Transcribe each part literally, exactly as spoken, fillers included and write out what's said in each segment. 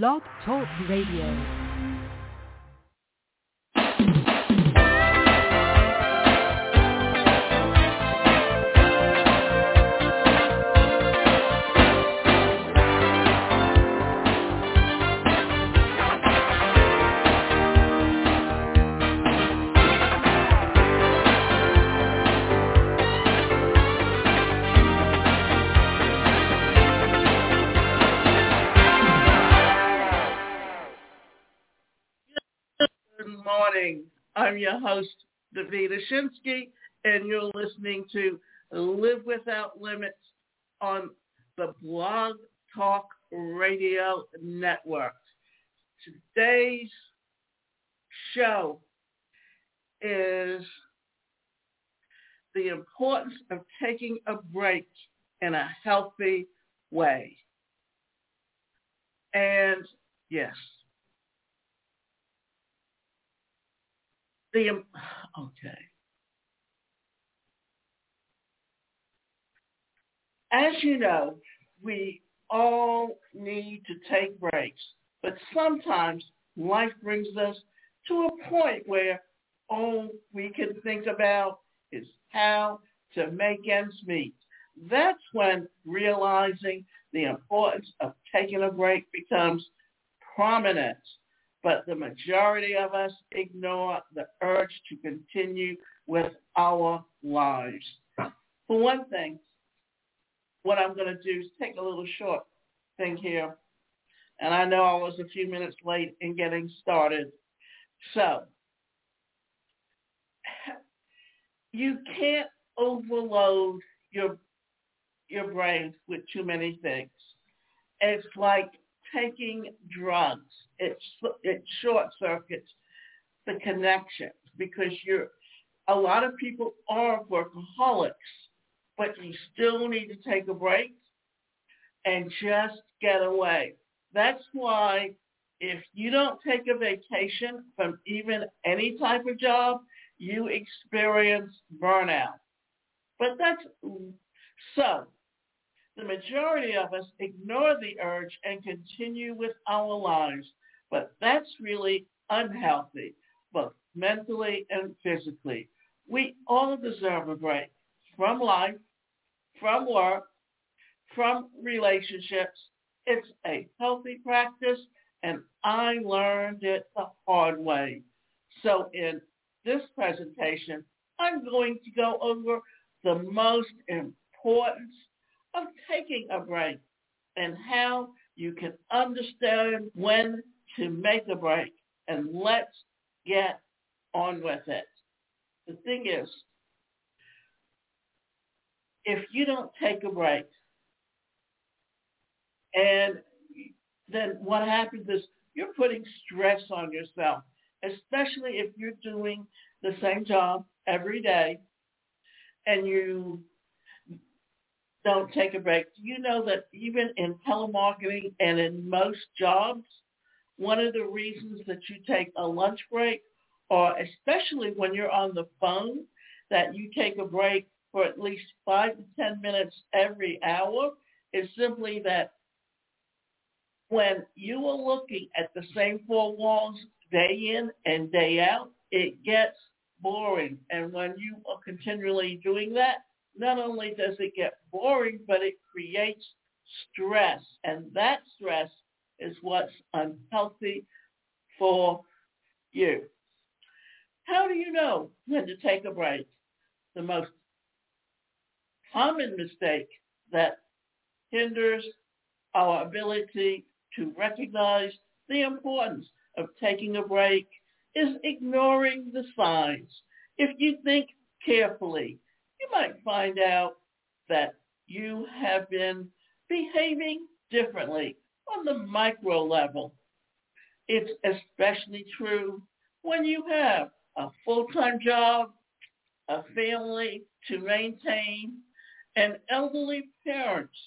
Blog Talk Radio. I'm your host, Davida Shinsky, and you're listening to Live Without Limits on the Blog Talk Radio Network. Today's show is the importance of taking a break in a healthy way. And yes. The, okay. As you know, we all need to take breaks, but sometimes life brings us to a point where all we can think about is how to make ends meet. That's when realizing the importance of taking a break becomes prominent. But the majority of us ignore the urge to continue with our lives. For one thing, what I'm going to do is take a little short thing here. And I know I was a few minutes late in getting started. So, you can't overload your, your brain with too many things. It's like taking drugs. It, it short circuits the connection because you're, a lot of people are workaholics, but you still need to take a break and just get away. That's why if you don't take a vacation from even any type of job, you experience burnout. But that's, so the majority of us ignore the urge and continue with our lives, but that's really unhealthy, both mentally and physically. We all deserve a break from life, from work, from relationships. It's a healthy practice, and I learned it the hard way. So in this presentation, I'm going to go over the most important of taking a break and how you can understand when to make a break. And let's get on with it. The thing is, if you don't take a break, and then what happens is you're putting stress on yourself, especially if you're doing the same job every day and you don't take a break. You know that even in telemarketing and in most jobs, one of the reasons that you take a lunch break, or especially when you're on the phone, that you take a break for at least five to ten minutes every hour, is simply that when you are looking at the same four walls day in and day out, it gets boring. And when you are continually doing that, not only does it get boring, but it creates stress. And that stress is what's unhealthy for you. How do you know when to take a break? The most common mistake that hinders our ability to recognize the importance of taking a break is ignoring the signs. If you think carefully, you might find out that you have been behaving differently on the micro level. It's especially true when you have a full-time job, a family to maintain, and elderly parents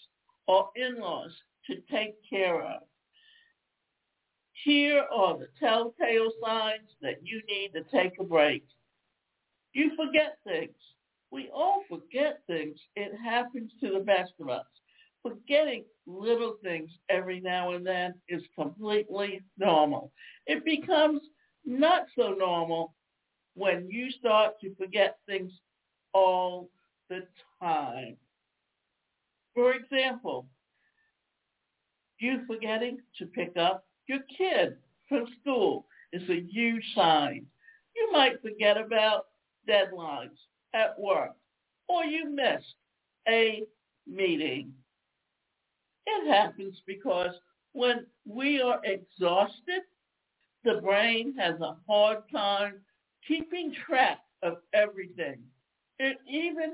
or in-laws to take care of. Here are the telltale signs that you need to take a break. You forget things. We all forget things. It happens to the best of us. Forgetting little things every now and then is completely normal. It becomes not so normal when you start to forget things all the time. For example, you forgetting to pick up your kid from school is a huge sign. You might forget about deadlines at work, or you missed a meeting. It happens because when we are exhausted, the brain has a hard time keeping track of everything. It even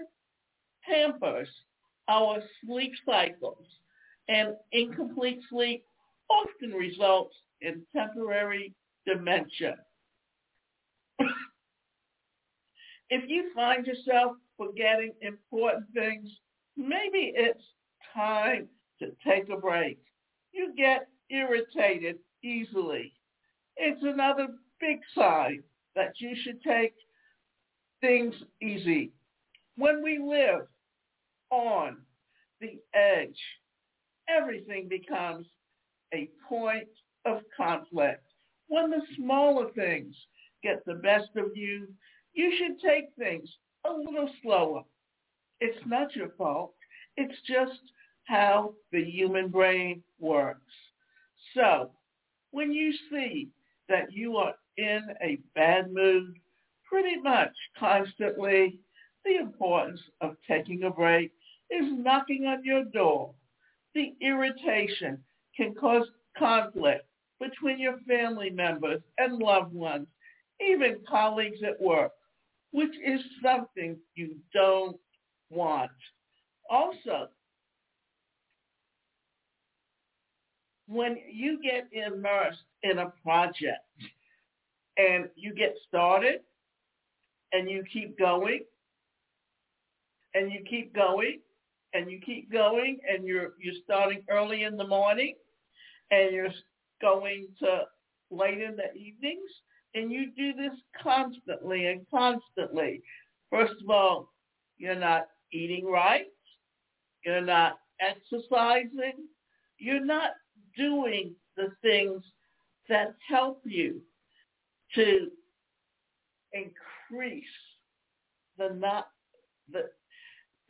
hampers our sleep cycles, and incomplete sleep often results in temporary dementia. If you find yourself forgetting important things, maybe it's time to take a break. You get irritated easily. It's another big sign that you should take things easy. When we live on the edge, everything becomes a point of conflict. When the smaller things get the best of you, you should take things a little slower. It's not your fault. It's just how the human brain works. So when you see that you are in a bad mood pretty much constantly, the importance of taking a break is knocking on your door. The irritation can cause conflict between your family members and loved ones, even colleagues at work, which is something you don't want. Also, when you get immersed in a project and you get started and you keep going and you keep going and you keep going and you're you're starting early in the morning and you're going to late in the evenings, and you do this constantly and constantly. First of all, you're not eating right. You're not exercising. You're not doing the things that help you to increase the not the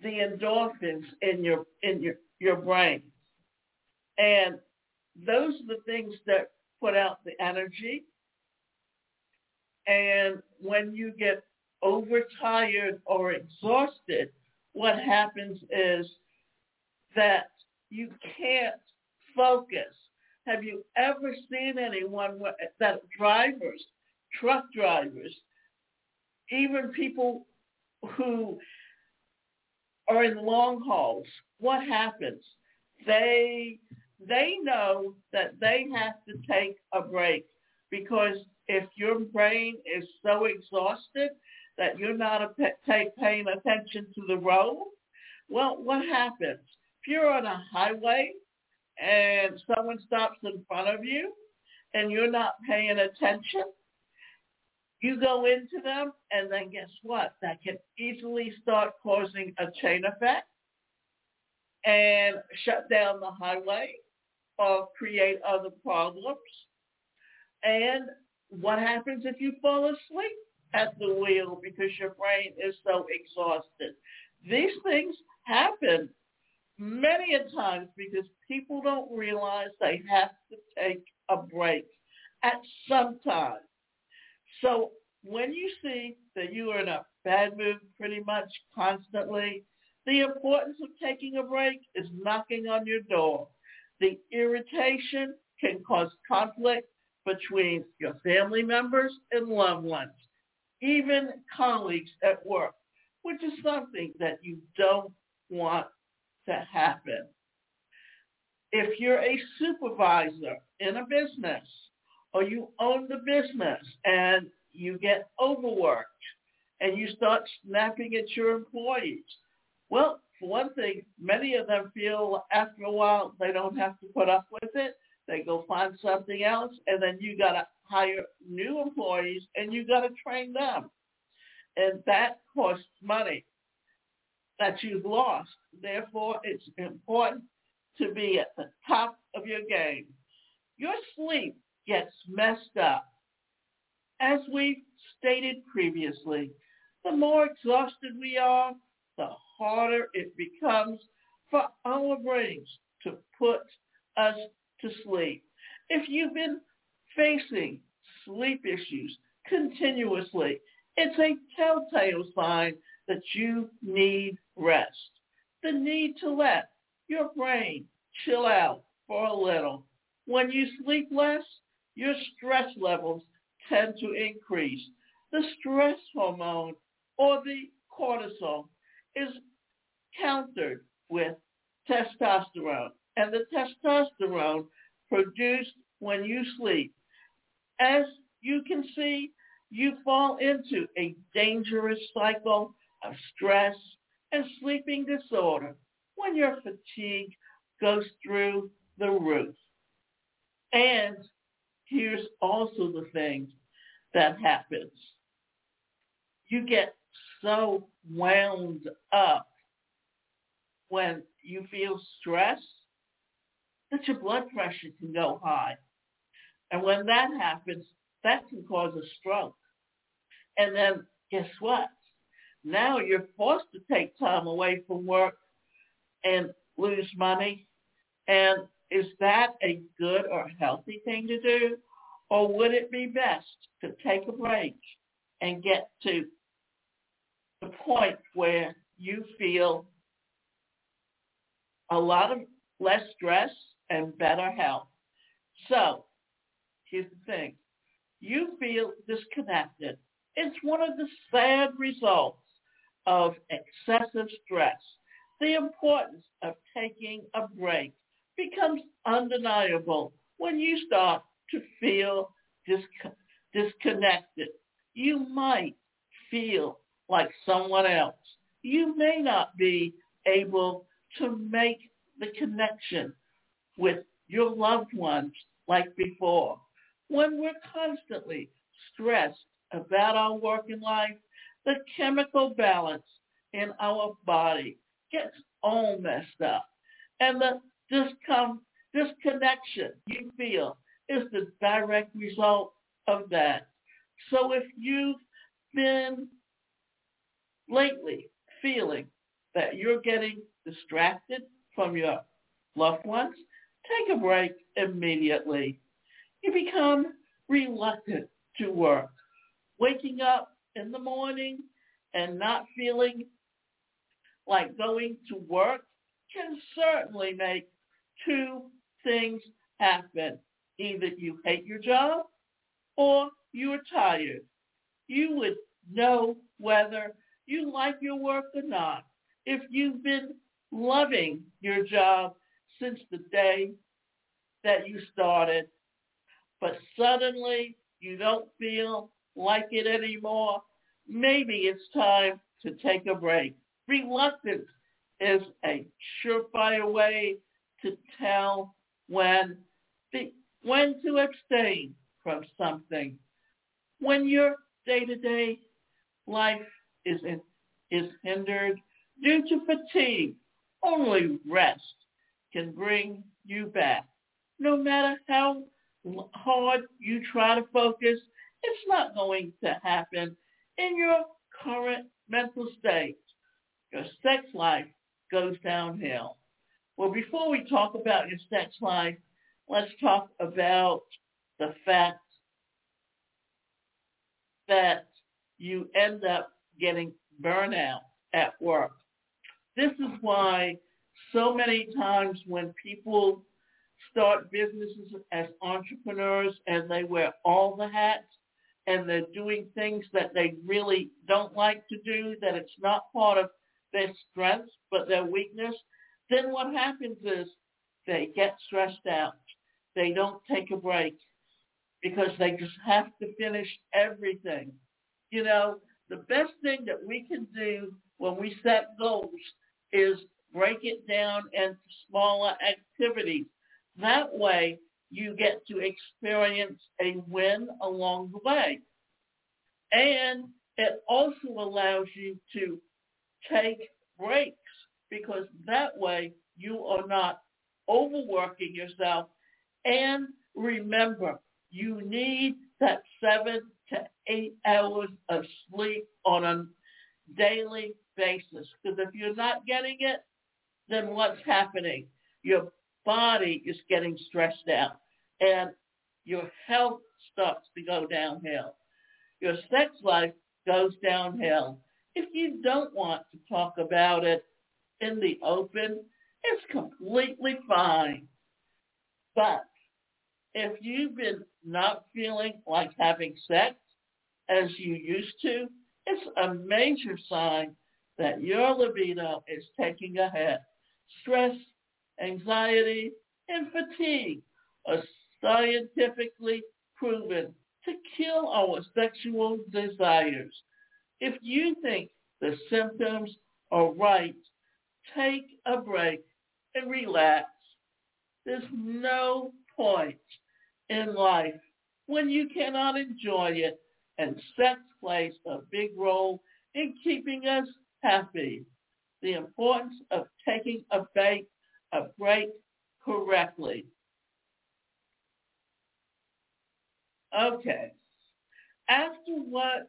the endorphins in your in your, your brain. And those are the things that put out the energy. And when you get overtired or exhausted, what happens is that you can't focus. Have you ever seen anyone that drivers, truck drivers, even people who are in long hauls, what happens? They they know that they have to take a break, because if your brain is so exhausted that you're not paying attention to the road, well, what happens? If you're on a highway and someone stops in front of you and you're not paying attention, you go into them, and then guess what? That can easily start causing a chain effect and shut down the highway or create other problems. And what happens if you fall asleep at the wheel because your brain is so exhausted? These things happen many a times because people don't realize they have to take a break at some time. So when you see that you are in a bad mood pretty much constantly, the importance of taking a break is knocking on your door. The irritation can cause conflict between your family members and loved ones, even colleagues at work, which is something that you don't want to happen. If you're a supervisor in a business or you own the business and you get overworked and you start snapping at your employees, well, for one thing, many of them feel after a while they don't have to put up with it. They go find something else, and then you got to hire new employees, and you got to train them. And that costs money that you've lost. Therefore, it's important to be at the top of your game. Your sleep gets messed up. As we've stated previously, the more exhausted we are, the harder it becomes for our brains to put us to sleep. If you've been facing sleep issues continuously, it's a telltale sign that you need rest. The need to let your brain chill out for a little. When you sleep less, your stress levels tend to increase. The stress hormone, or the cortisol, is countered with testosterone, and the testosterone produced when you sleep. As you can see, you fall into a dangerous cycle of stress and sleeping disorder when your fatigue goes through the roof. And here's also the thing that happens. You get so wound up when you feel stressed that your blood pressure can go high. And when that happens, that can cause a stroke. And then guess what? Now you're forced to take time away from work and lose money. And is that a good or healthy thing to do? Or would it be best to take a break and get to the point where you feel a lot of less stress and better health? So here's the thing. You feel disconnected. It's one of the sad results of excessive stress. The importance of taking a break becomes undeniable when you start to feel disc- disconnected. You might feel like someone else. You may not be able to make the connection with your loved ones like before. When we're constantly stressed about our work and life, the chemical balance in our body gets all messed up. And the discom- disconnection you feel is the direct result of that. So if you've been lately feeling that you're getting distracted from your loved ones, take a break immediately. You become reluctant to work. Waking up in the morning and not feeling like going to work can certainly make two things happen. Either you hate your job or you are tired. You would know whether you like your work or not if you've been loving your job since the day that you started, but suddenly you don't feel like it anymore. Maybe it's time to take a break. Reluctance is a surefire way to tell when the, when to abstain from something. When your day-to-day life is in, is hindered due to fatigue, only rest can bring you back. No matter how hard you try to focus, it's not going to happen in your current mental state. Your sex life goes downhill. Well, before we talk about your sex life, let's talk about the fact that you end up getting burnout at work. This is why so many times when people start businesses as entrepreneurs and they wear all the hats and they're doing things that they really don't like to do, that it's not part of their strengths but their weakness, then what happens is they get stressed out. They don't take a break because they just have to finish everything. You know, the best thing that we can do when we set goals is break it down into smaller activities. That way, you get to experience a win along the way. And it also allows you to take breaks because that way you are not overworking yourself. And remember, you need that seven to eight hours of sleep on a daily basis. Because if you're not getting it, then what's happening? Your body is getting stressed out and your health starts to go downhill. Your sex life goes downhill. If you don't want to talk about it in the open, it's completely fine. But if you've been not feeling like having sex as you used to, it's a major sign that your libido is taking a hit. Stress, anxiety, and fatigue are scientifically proven to kill our sexual desires. If you think the symptoms are right, take a break and relax. There's no point in life when you cannot enjoy it, and sex plays a big role in keeping us happy. The importance of taking a break, a break correctly. Okay, after what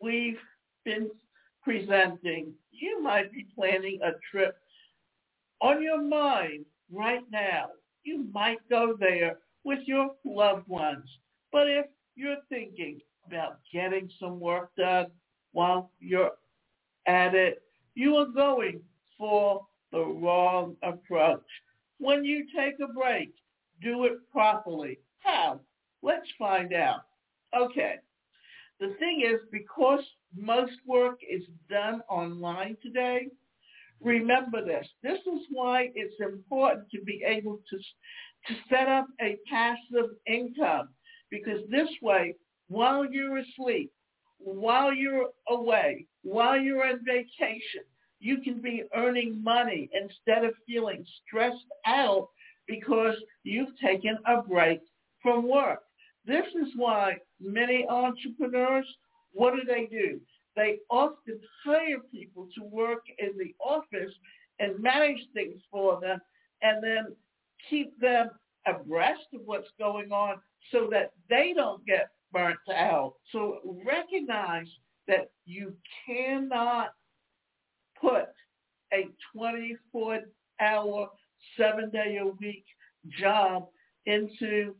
we've been presenting, you might be planning a trip on your mind right now. You might go there with your loved ones, but if you're thinking about getting some work done while you're at it, you are going for the wrong approach. When you take a break, do it properly. How? Let's find out. Okay. The thing is, because most work is done online today, remember this. This is why it's important to be able to, to set up a passive income, because this way, while you're asleep, while you're away, while you're on vacation, you can be earning money instead of feeling stressed out because you've taken a break from work. This is why many entrepreneurs, what do they do? They often hire people to work in the office and manage things for them and then keep them abreast of what's going on so that they don't get burnt out. So recognize that you cannot put a twenty-four hour, seven-day-a-week job into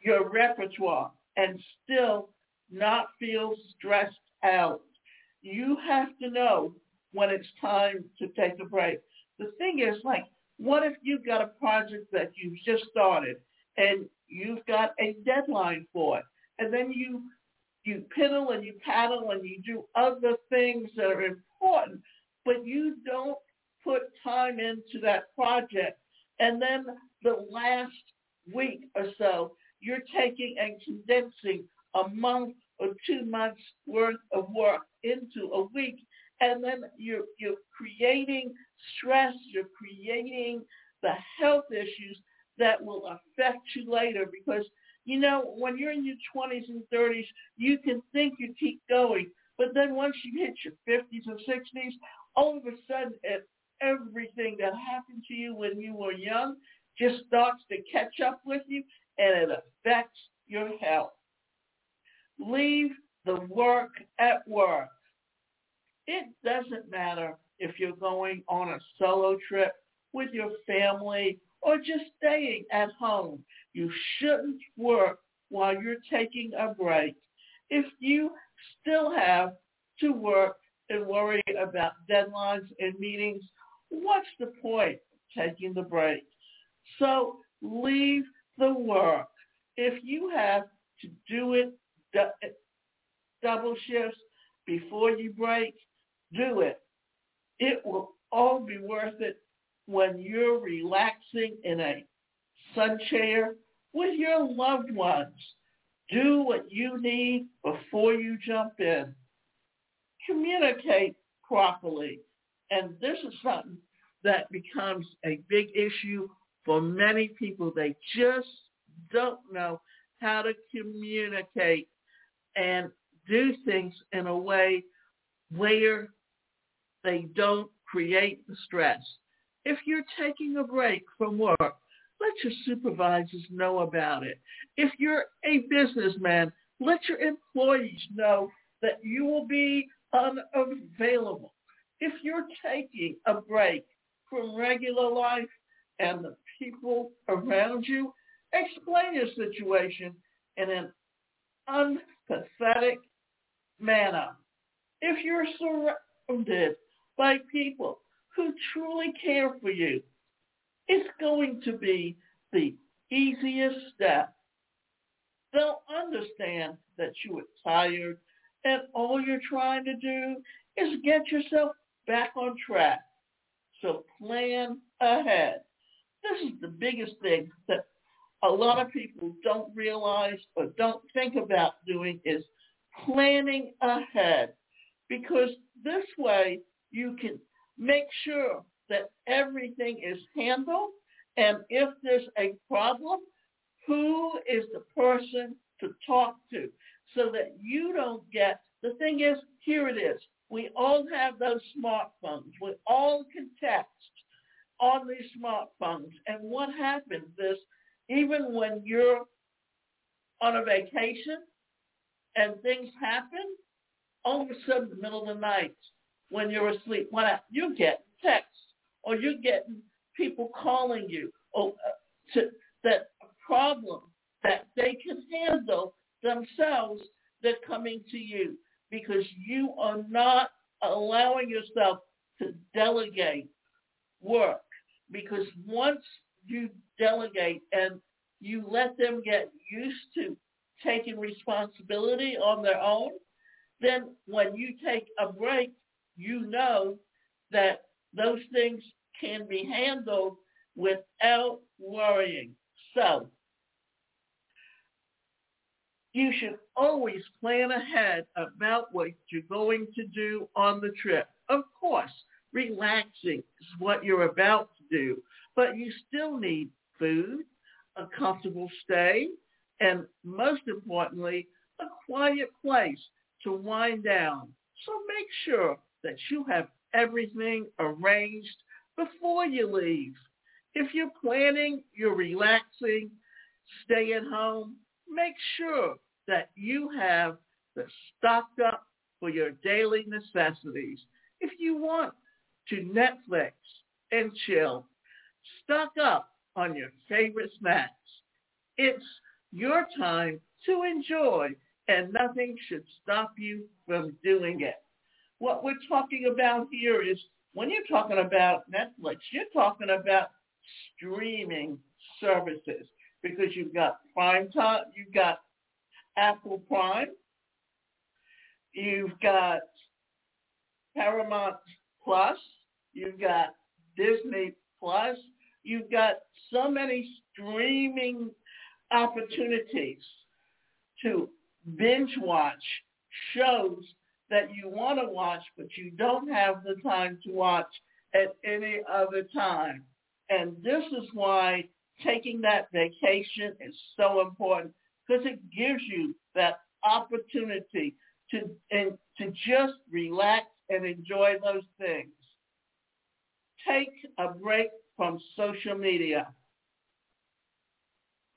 your repertoire and still not feel stressed out. You have to know when it's time to take a break. The thing is, like, what if you've got a project that you've just started and you've got a deadline for it, and then you you piddle and you paddle and you do other things that are important, but you don't put time into that project, and then the last week or so, you're taking and condensing a month or two months worth of work into a week, and then you're, you're creating stress, you're creating the health issues that will affect you later. Because, you know, when you're in your twenties and thirties, you can think you keep going, but then once you hit your fifties and sixties, all of a sudden it, everything that happened to you when you were young just starts to catch up with you, and it affects your health. Leave the work at work. It doesn't matter if you're going on a solo trip with your family or just staying at home. You shouldn't work while you're taking a break. If you still have to work and worry about deadlines and meetings, what's the point of taking the break? So leave the work. If you have to do it du- double shifts before you break, do it. It will all be worth it when you're relaxing in a sun chair with your loved ones. Do what you need before you jump in. Communicate properly. And this is something that becomes a big issue for many people. They just don't know how to communicate and do things in a way where they don't create the stress. If you're taking a break from work, let your supervisors know about it. If you're a businessman, let your employees know that you will be unavailable. If you're taking a break from regular life and the people around you, explain your situation in an unpathetic manner. If you're surrounded by people who truly care for you, it's going to be the easiest step. They'll understand that you were tired and all you're trying to do is get yourself back on track. So plan ahead. This is the biggest thing that a lot of people don't realize or don't think about doing is planning ahead, because this way you can make sure that everything is handled, and if there's a problem, who is the person to talk to so that you don't get, the thing is, here it is. We all have those smartphones. We all can text on these smartphones. And what happens is, even when you're on a vacation and things happen, all of a sudden, in the middle of the night, when you're asleep, when I, you get texts, or you're getting people calling you, or uh, to, that problem that they can handle themselves, they're coming to you because you are not allowing yourself to delegate work. Because once you delegate and you let them get used to taking responsibility on their own, then when you take a break, you know that those things can be handled without worrying. So you should always plan ahead about what you're going to do on the trip. Of course, relaxing is what you're about to do, but you still need food, a comfortable stay, and most importantly, a quiet place to wind down. So make sure that you have everything arranged before you leave. If you're planning, you're relaxing, stay at home, make sure that you have the stocked up for your daily necessities. If you want to Netflix and chill, stock up on your favorite snacks. It's your time to enjoy, and nothing should stop you from doing it. What we're talking about here is, when you're talking about Netflix, you're talking about streaming services, because you've got Primetime, you've got Apple Prime, you've got Paramount Plus, you've got Disney Plus, you've got so many streaming opportunities to binge watch shows that you want to watch, but you don't have the time to watch at any other time. And this is why taking that vacation is so important, because it gives you that opportunity to and to just relax and enjoy those things. Take a break from social media.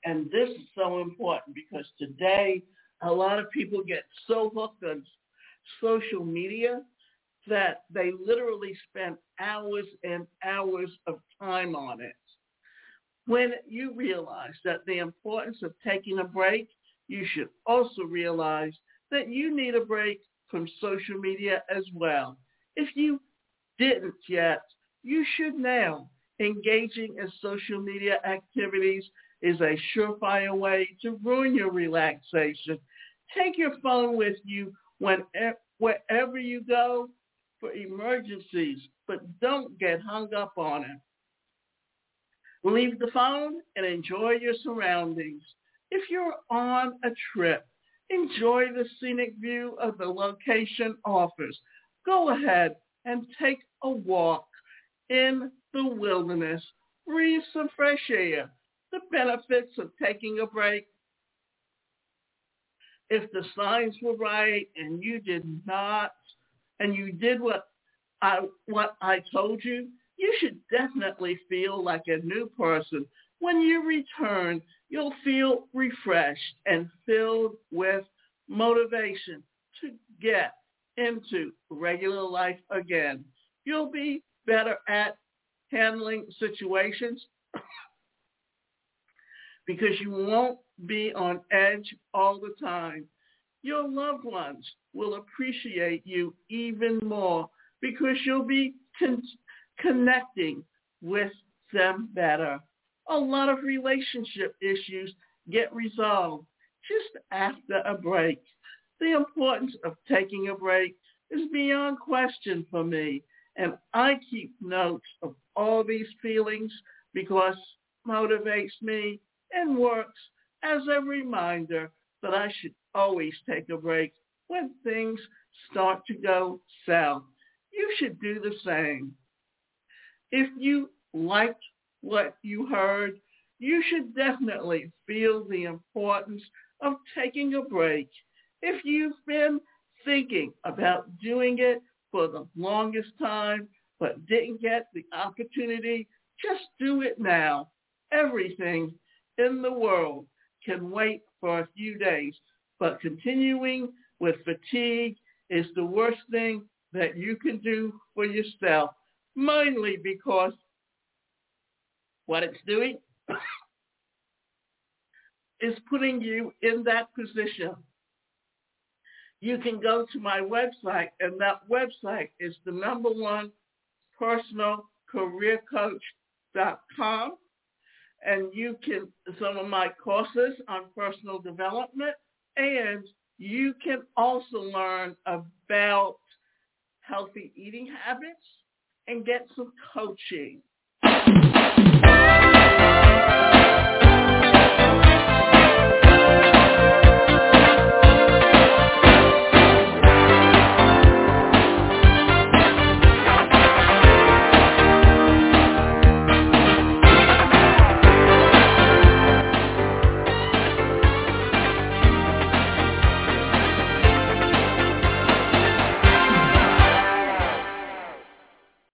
And this is so important, because today a lot of people get so hooked on social media that they literally spend hours and hours of time on it. When you realize that the importance of taking a break, you should also realize that you need a break from social media as well. If you didn't yet, you should now. Engaging in social media activities is a surefire way to ruin your relaxation. Take your phone with you Whenever, wherever you go for emergencies, but don't get hung up on it. Leave the phone and enjoy your surroundings. If you're on a trip, enjoy the scenic view of the location offers. Go ahead and take a walk in the wilderness. Breathe some fresh air. The benefits of taking a break. If the signs were right and you did not, and you did what I what I told you, you should definitely feel like a new person. When you return, you'll feel refreshed and filled with motivation to get into regular life again. You'll be better at handling situations because you won't be on edge all the time. Your loved ones will appreciate you even more because you'll be con- connecting with them better. A lot of relationship issues get resolved just after a break. The importance of taking a break is beyond question for me, and I keep notes of all these feelings because it motivates me and works as a reminder that I should always take a break when things start to go south. You should do the same. If you liked what you heard, you should definitely feel the importance of taking a break. If you've been thinking about doing it for the longest time but didn't get the opportunity, just do it now. Everything in the world can wait for a few days, but continuing with fatigue is the worst thing that you can do for yourself, mainly because what it's doing is putting you in that position. You can go to my website, and that website is the number one personal career coach dot com. And you can, some of my courses on personal development, and you can also learn about healthy eating habits and get some coaching.